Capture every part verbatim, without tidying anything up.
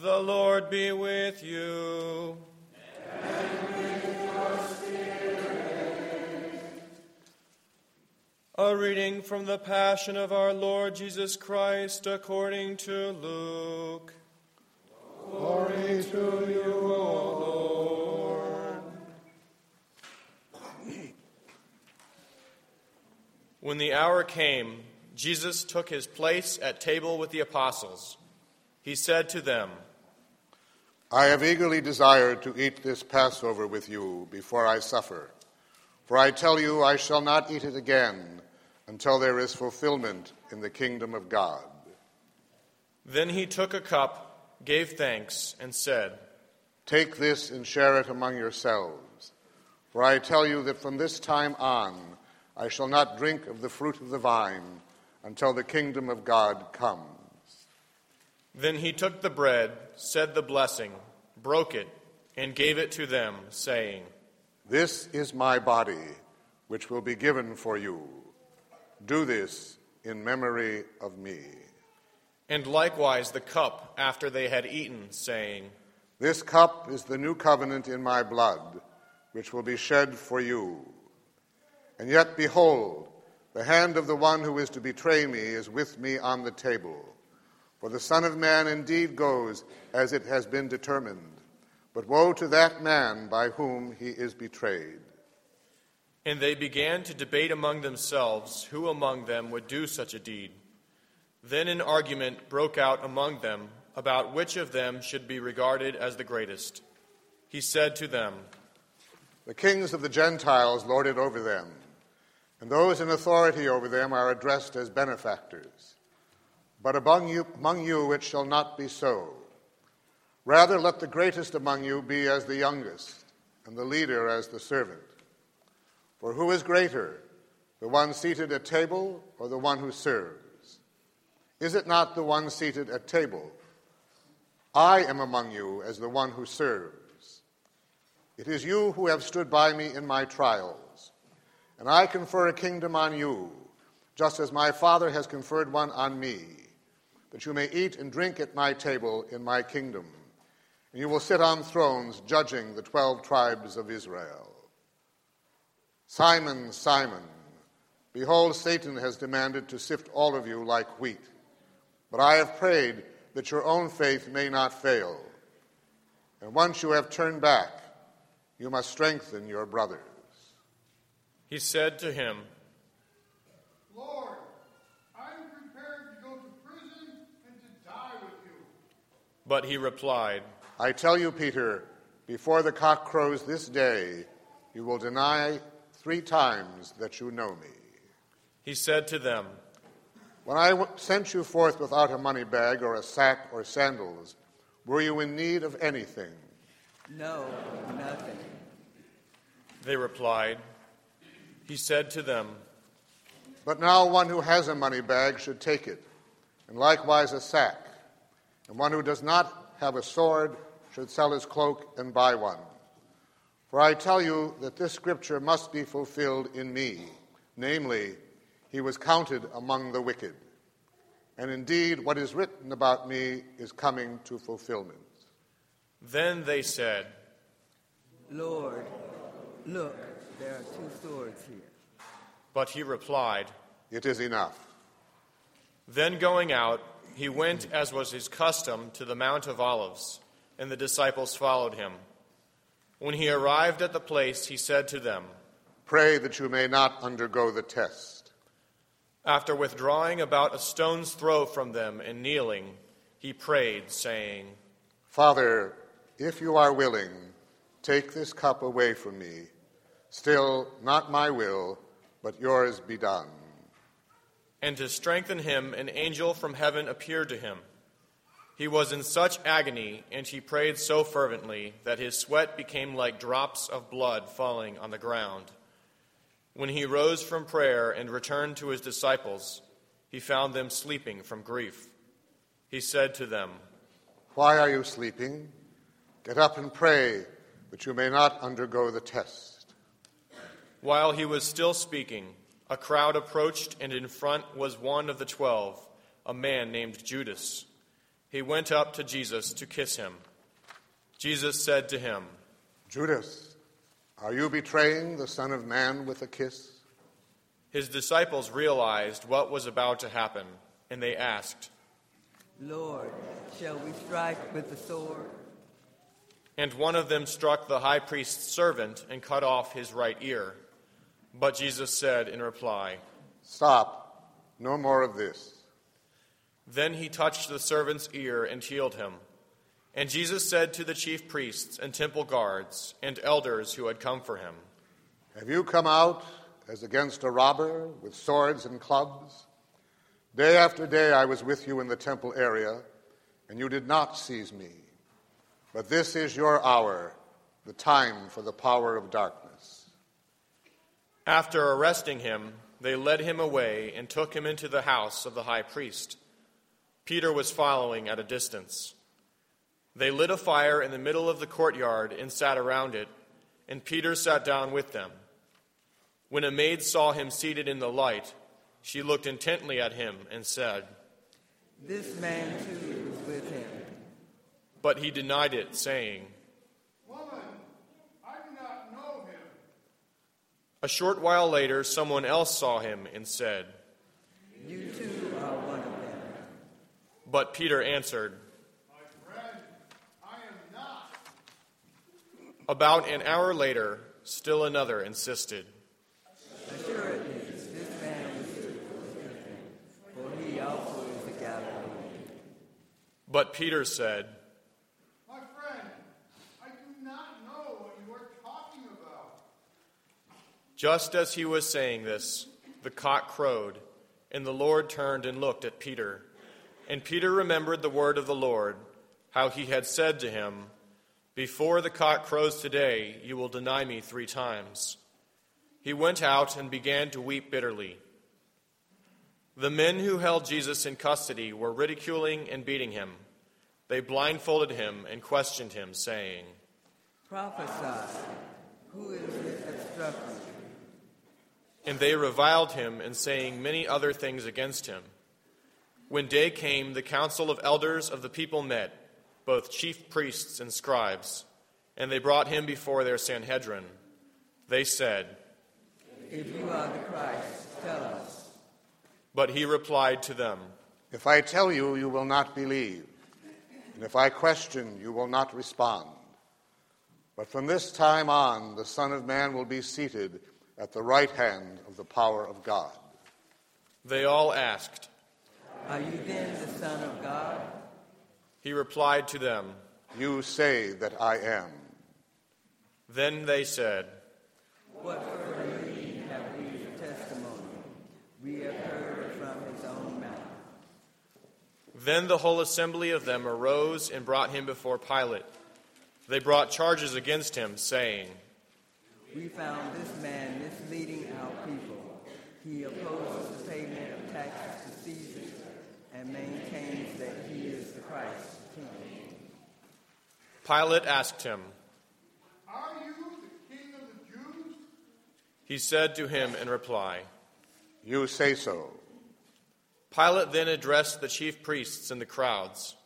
The Lord be with you. And with your spirit. A reading from the Passion of our Lord Jesus Christ according to Luke. Glory to you, O Lord. When the hour came, Jesus took his place at table with the apostles. He said to them, I have eagerly desired to eat this Passover with you before I suffer. For I tell you, I shall not eat it again until there is fulfillment in the kingdom of God. Then he took a cup, gave thanks, and said, Take this and share it among yourselves. For I tell you that from this time on, I shall not drink of the fruit of the vine until the kingdom of God comes. Then he took the bread, said the blessing, broke it, and gave it to them, saying, This is my body, which will be given for you. Do this in memory of me. And likewise the cup after they had eaten, saying, This cup is the new covenant in my blood, which will be shed for you. And yet, behold, the hand of the one who is to betray me is with me on the table. For the Son of Man indeed goes as it has been determined, but woe to that man by whom he is betrayed. And they began to debate among themselves who among them would do such a deed. Then an argument broke out among them about which of them should be regarded as the greatest. He said to them, The kings of the Gentiles lord it over them, and those in authority over them are addressed as benefactors. But among you, among you it shall not be so. Rather, let the greatest among you be as the youngest, and the leader as the servant. For who is greater, the one seated at table or the one who serves? Is it not the one seated at table? I am among you as the one who serves. It is you who have stood by me in my trials, and I confer a kingdom on you, just as my Father has conferred one on me, that you may eat and drink at my table in my kingdom, and you will sit on thrones judging the twelve tribes of Israel. Simon, Simon, behold, Satan has demanded to sift all of you like wheat, but I have prayed that your own faith may not fail. And once you have turned back, you must strengthen your brothers. He said to him, Lord, I'm prepared to go to prison and to die with you. But he replied, I tell you, Peter, before the cock crows this day, you will deny three times that you know me. He said to them, When I w- sent you forth without a money bag or a sack or sandals, were you in need of anything? No, nothing. They replied. He said to them, But now one who has a money bag should take it, and likewise a sack. And one who does not have a sword should sell his cloak and buy one. For I tell you that this scripture must be fulfilled in me, namely, he was counted among the wicked. And indeed, what is written about me is coming to fulfillment. Then they said, Lord, look, there are two swords here. But he replied, It is enough. Then going out, he went, as was his custom, to the Mount of Olives, and the disciples followed him. When he arrived at the place, he said to them, Pray that you may not undergo the test. After withdrawing about a stone's throw from them and kneeling, he prayed, saying, Father, if you are willing, take this cup away from me. Still, not my will, but yours be done. And to strengthen him, an angel from heaven appeared to him. He was in such agony, and he prayed so fervently, that his sweat became like drops of blood falling on the ground. When he rose from prayer and returned to his disciples, he found them sleeping from grief. He said to them, Why are you sleeping? Get up and pray, that you may not undergo the test. While he was still speaking, a crowd approached, and in front was one of the twelve, a man named Judas. he went up to Jesus to kiss him. Jesus said to him, "Judas, are you betraying the Son of Man with a kiss?" His disciples realized what was about to happen, and they asked, "Lord, shall we strike with the sword?" And one of them struck the high priest's servant and cut off his right ear. But Jesus said in reply, "Stop, no more of this." Then he touched the servant's ear and healed him. And Jesus said to the chief priests and temple guards and elders who had come for him, "Have you come out as against a robber with swords and clubs? Day after day I was with you in the temple area, and you did not seize me. But this is your hour, the time for the power of darkness." After arresting him, they led him away and took him into the house of the high priest. Peter was following at a distance. They lit a fire in the middle of the courtyard and sat around it, and Peter sat down with them. When a maid saw him seated in the light, she looked intently at him and said, "This man too was with him." But he denied it, saying, "Woman, I do not know him." A short while later, someone else saw him and said, "You too are one of them." But Peter answered, "My friend, I am not." About an hour later, still another insisted, "Assuredly, this man is with him, for he also is a Galilean." But Peter said, "Just as he was saying this, the cock crowed, and the Lord turned and looked at Peter. And Peter remembered the word of the Lord, how he had said to him, 'Before the cock crows today, you will deny me three times.' He went out and began to weep bitterly. The men who held Jesus in custody were ridiculing and beating him. They blindfolded him and questioned him, saying, 'Prophesy, who is it that struck you?' And they reviled him, and saying many other things against him. When day came, the council of elders of the people met, both chief priests and scribes, and they brought him before their Sanhedrin. They said, 'If you are the Christ, tell us.' But he replied to them, 'If I tell you, you will not believe, and if I question, you will not respond. But from this time on, the Son of Man will be seated at the right hand of the power of God.'" They all asked, "Are you then the Son of God?" He replied to them, "You say that I am." Then they said, "What further need have we of testimony? We have heard from his own mouth." Then the whole assembly of them arose and brought him before Pilate. They brought charges against him, saying, "We found this man misleading our people. He opposes the payment of taxes to Caesar and maintains that he is the Christ, the King." Pilate asked him, "Are you the King of the Jews?" He said to him in reply, "You say so." Pilate then addressed the chief priests and the crowds.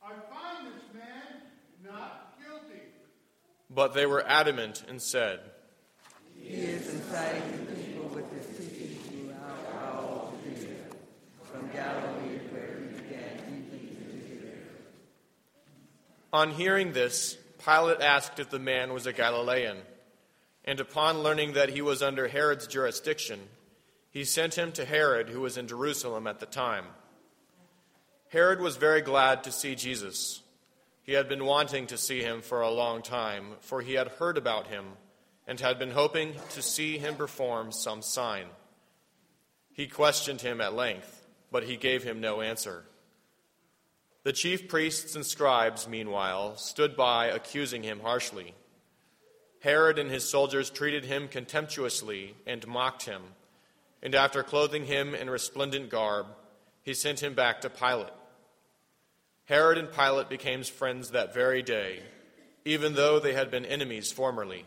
"I find this man not..." But they were adamant and said, "He is inciting the people with his teaching throughout all Judea, from Galilee where he began teaching to Judea." On hearing this, Pilate asked if the man was a Galilean, and upon learning that he was under Herod's jurisdiction, he sent him to Herod, who was in Jerusalem at the time. Herod was very glad to see Jesus. He had been wanting to see him for a long time, for he had heard about him and had been hoping to see him perform some sign. He questioned him at length, but he gave him no answer. The chief priests and scribes, meanwhile, stood by accusing him harshly. Herod and his soldiers treated him contemptuously and mocked him, and after clothing him in resplendent garb, he sent him back to Pilate. Herod and Pilate became friends that very day, even though they had been enemies formerly.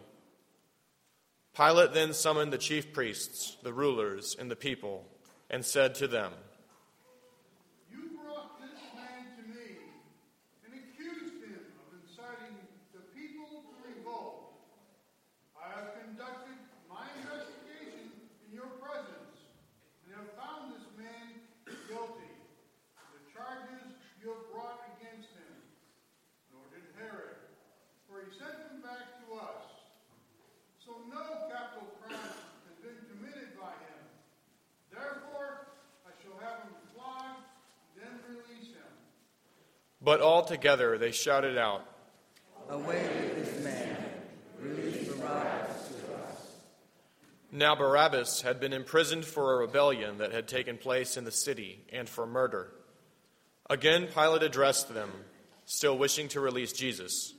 Pilate then summoned the chief priests, the rulers, and the people, and said to them, "You brought this man to me But all together they shouted out, "Away with this man, release Barabbas to us." Now Barabbas had been imprisoned for a rebellion that had taken place in the city and for murder. Again Pilate addressed them, still wishing to release Jesus,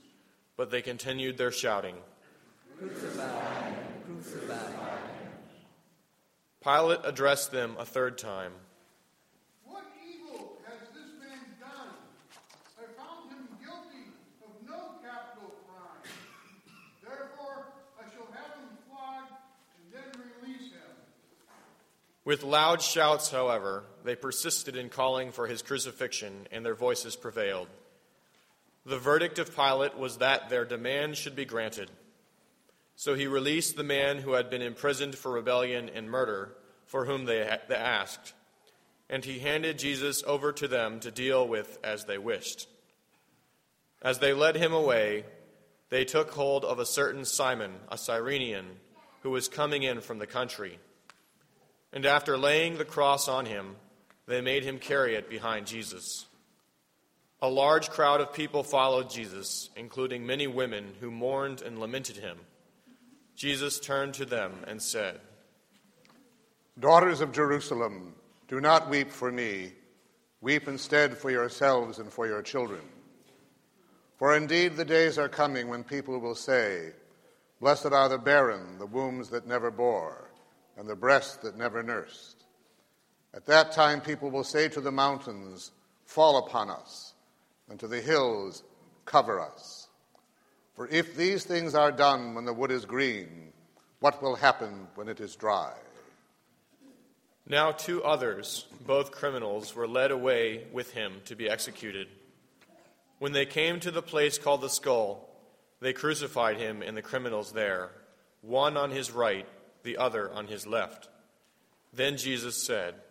but they continued their shouting, "Crucify him, crucify him." Pilate addressed them a third time. "What evil has this man done? I found him guilty of no capital crime. Therefore, I shall have him flogged and then release him." With loud shouts, however, they persisted in calling for his crucifixion, and their voices prevailed. The verdict of Pilate was that their demand should be granted. So he released the man who had been imprisoned for rebellion and murder, for whom they asked, and he handed Jesus over to them to deal with as they wished. As they led him away, they took hold of a certain Simon, a Cyrenian, who was coming in from the country. And after laying the cross on him, they made him carry it behind Jesus. A large crowd of people followed Jesus, including many women who mourned and lamented him. Jesus turned to them and said, "Daughters of Jerusalem, do not weep for me. Weep instead for yourselves and for your children. For indeed the days are coming when people will say, 'Blessed are the barren, the wombs that never bore, and the breasts that never nursed.' At that time people will say to the mountains, 'Fall upon us,' and to the hills, 'Cover us.' For if these things are done when the wood is green, what will happen when it is dry?" Now two others, both criminals, were led away with him to be executed. When they came to the place called the Skull, they crucified him and the criminals there, one on his right, the other on his left. Then Jesus said,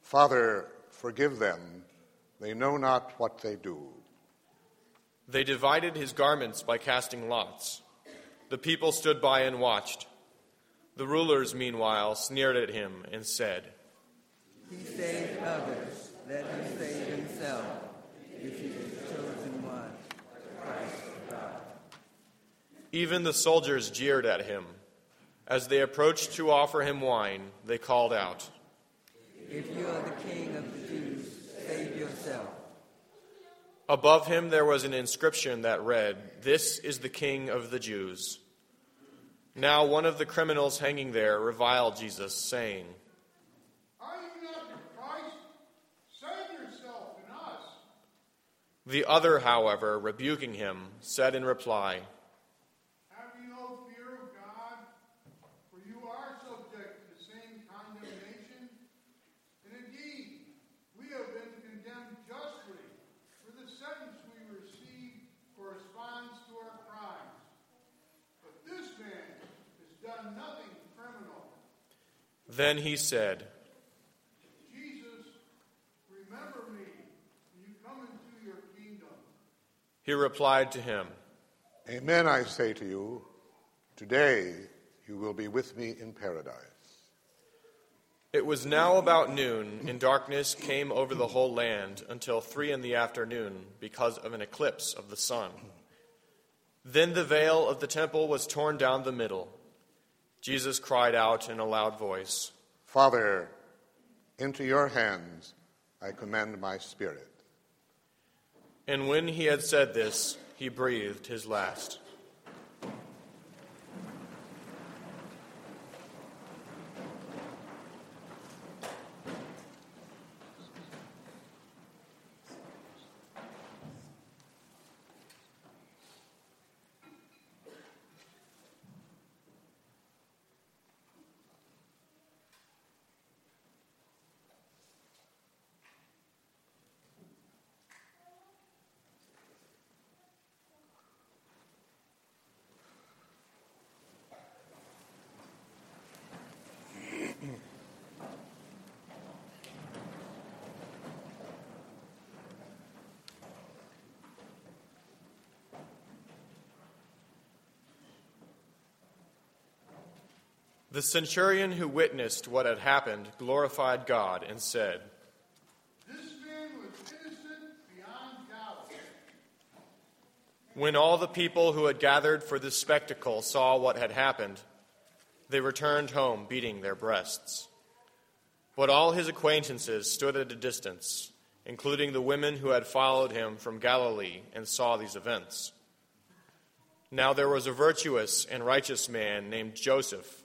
"Father, forgive them. They know not what they do." They divided his garments by casting lots. The people stood by and watched. The rulers, meanwhile, sneered at him and said, "He saved others, let him save himself, if he is chosen one, the Christ of God." Even the soldiers jeered at him. As they approached to offer him wine, they called out, "If you are the king of the Jews, save yourself." Above him there was an inscription that read, "This is the King of the Jews." Now one of the criminals hanging there reviled Jesus, saying, "Are you not the Christ? Save yourself and us." The other, however, rebuking him, said in reply, "Have you no fear of God? For you are subject to the same condemnation. And indeed, we have been condemned justly. The sentence we receive corresponds to our crimes. But this man has done nothing criminal." Then he said, "Jesus, remember me when you come into your kingdom." He replied to him, "Amen, I say to you, today you will be with me in paradise." It was now about noon, and darkness came over the whole land until three in the afternoon because of an eclipse of the sun. Then the veil of the temple was torn down the middle. Jesus cried out in a loud voice, "Father, into your hands I commend my spirit." And when he had said this, he breathed his last. The centurion who witnessed what had happened glorified God and said, "This man was innocent beyond doubt. When all the people who had gathered for this spectacle saw what had happened, they returned home beating their breasts. But all his acquaintances stood at a distance, including the women who had followed him from Galilee and saw these events. Now there was a virtuous and righteous man named Joseph,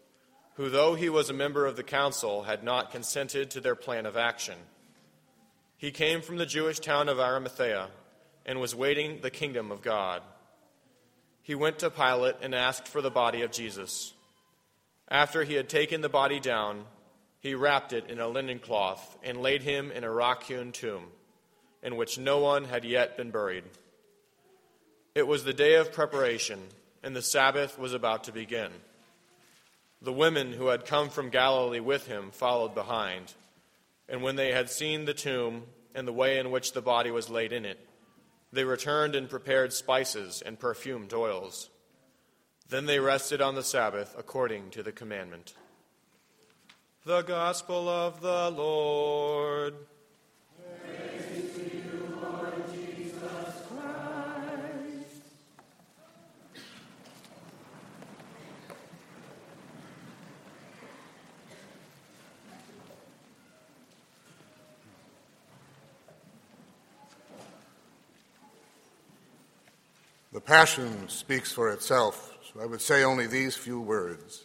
who, though he was a member of the council, had not consented to their plan of action. He came from the Jewish town of Arimathea and was waiting the kingdom of God. He went to Pilate and asked for the body of Jesus. After he had taken the body down, he wrapped it in a linen cloth and laid him in a rock-hewn tomb, in which no one had yet been buried. It was the day of preparation, and the Sabbath was about to begin. The women who had come from Galilee with him followed behind, and when they had seen the tomb and the way in which the body was laid in it, they returned and prepared spices and perfumed oils. Then they rested on the Sabbath according to the commandment. The Gospel of the Lord. Praise to you, Lord Jesus Christ. The Passion speaks for itself, so I would say only these few words.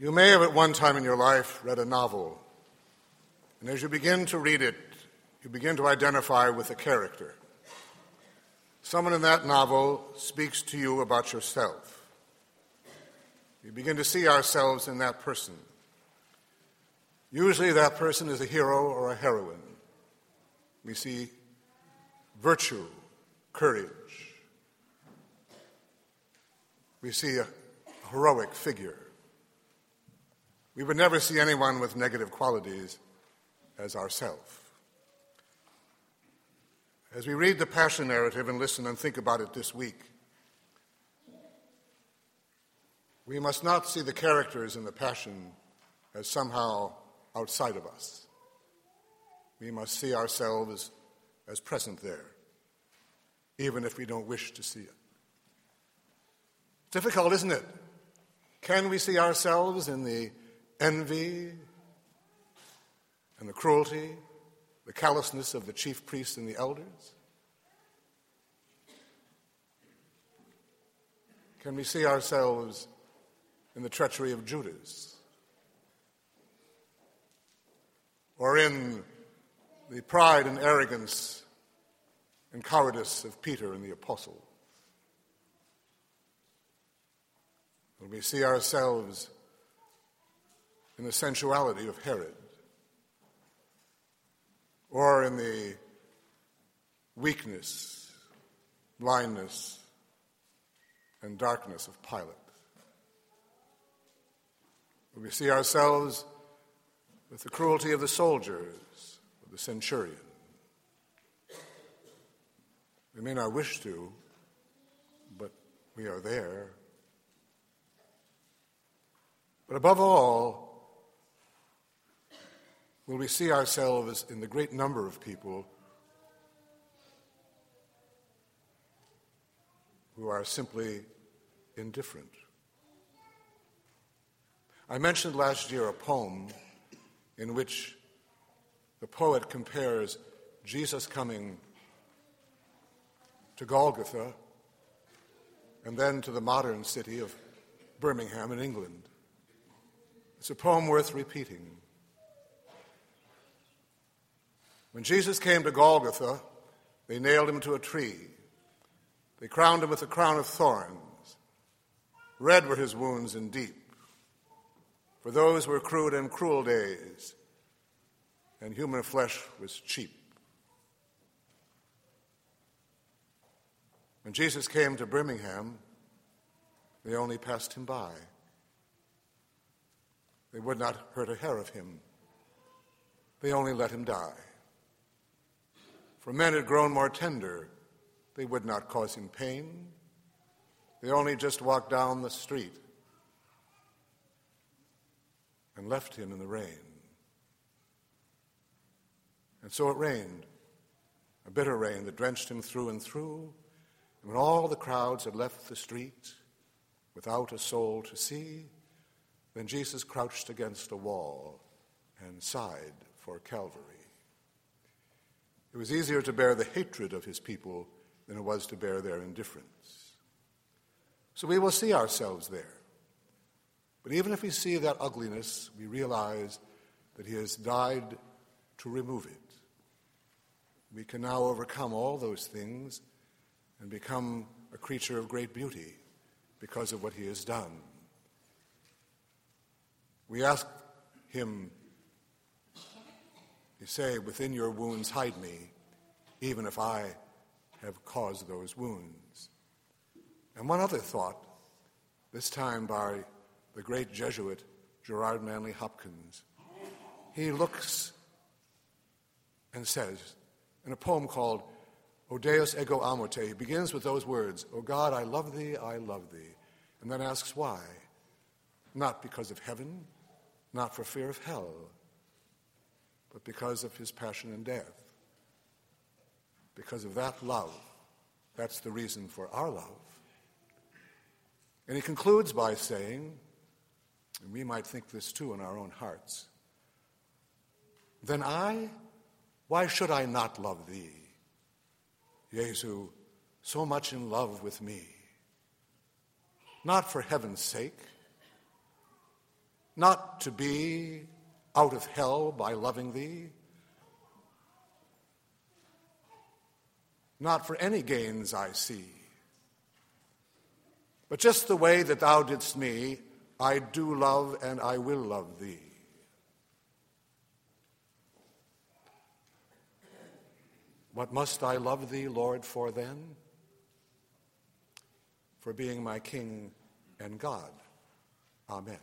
You may have at one time in your life read a novel, and as you begin to read it, you begin to identify with a character. Someone in that novel speaks to you about yourself. You begin to see ourselves in that person. Usually that person is a hero or a heroine. We see virtue, courage. We see a heroic figure. We would never see anyone with negative qualities as ourself. As we read the Passion narrative and listen and think about it this week, we must not see the characters in the Passion as somehow outside of us. We must see ourselves as present there, even if we don't wish to see it. Difficult, isn't it? Can we see ourselves in the envy and the cruelty, the callousness of the chief priests and the elders? Can we see ourselves in the treachery of Judas? Or in the pride and arrogance and cowardice of Peter and the apostles? Will we see ourselves in the sensuality of Herod, or in the weakness, blindness, and darkness of Pilate? We see ourselves with the cruelty of the soldiers, of the centurion. We may not wish to, but we are there. But above all, will we see ourselves in the great number of people who are simply indifferent? I mentioned last year a poem in which the poet compares Jesus coming to Golgotha and then to the modern city of Birmingham in England. It's a poem worth repeating. When Jesus came to Golgotha, they nailed him to a tree. They crowned him with a crown of thorns. Red were his wounds and deep, for those were crude and cruel days, and human flesh was cheap. When Jesus came to Birmingham, they only passed him by. They would not hurt a hair of him. They only let him die. For men had grown more tender. They would not cause him pain. They only just walked down the street and left him in the rain. And so it rained, a bitter rain that drenched him through and through, And when all the crowds had left the street without a soul to see, then Jesus crouched against a wall and sighed for Calvary. It was easier to bear the hatred of his people than it was to bear their indifference. So we will see ourselves there. But even if we see that ugliness, we realize that he has died to remove it. We can now overcome all those things and become a creature of great beauty because of what he has done. We ask him, you say, within your wounds hide me, even if I have caused those wounds. And one other thought, this time by the great Jesuit Gerard Manley Hopkins. He looks and says, in a poem called O Deus, ego amo te, he begins with those words, O God, I love thee, I love thee, and then asks why. Not because of heaven, not for fear of hell, but because of his passion and death. Because of that love, that's the reason for our love. And he concludes by saying, and we might think this too in our own hearts, then I, why should I not love thee? Jesu, so much in love with me, not for heaven's sake, not to be out of hell by loving thee, not for any gains I see, but just the way that thou didst me, I do love and I will love thee. What must I love thee, Lord, for then? For being my King and God. Amen.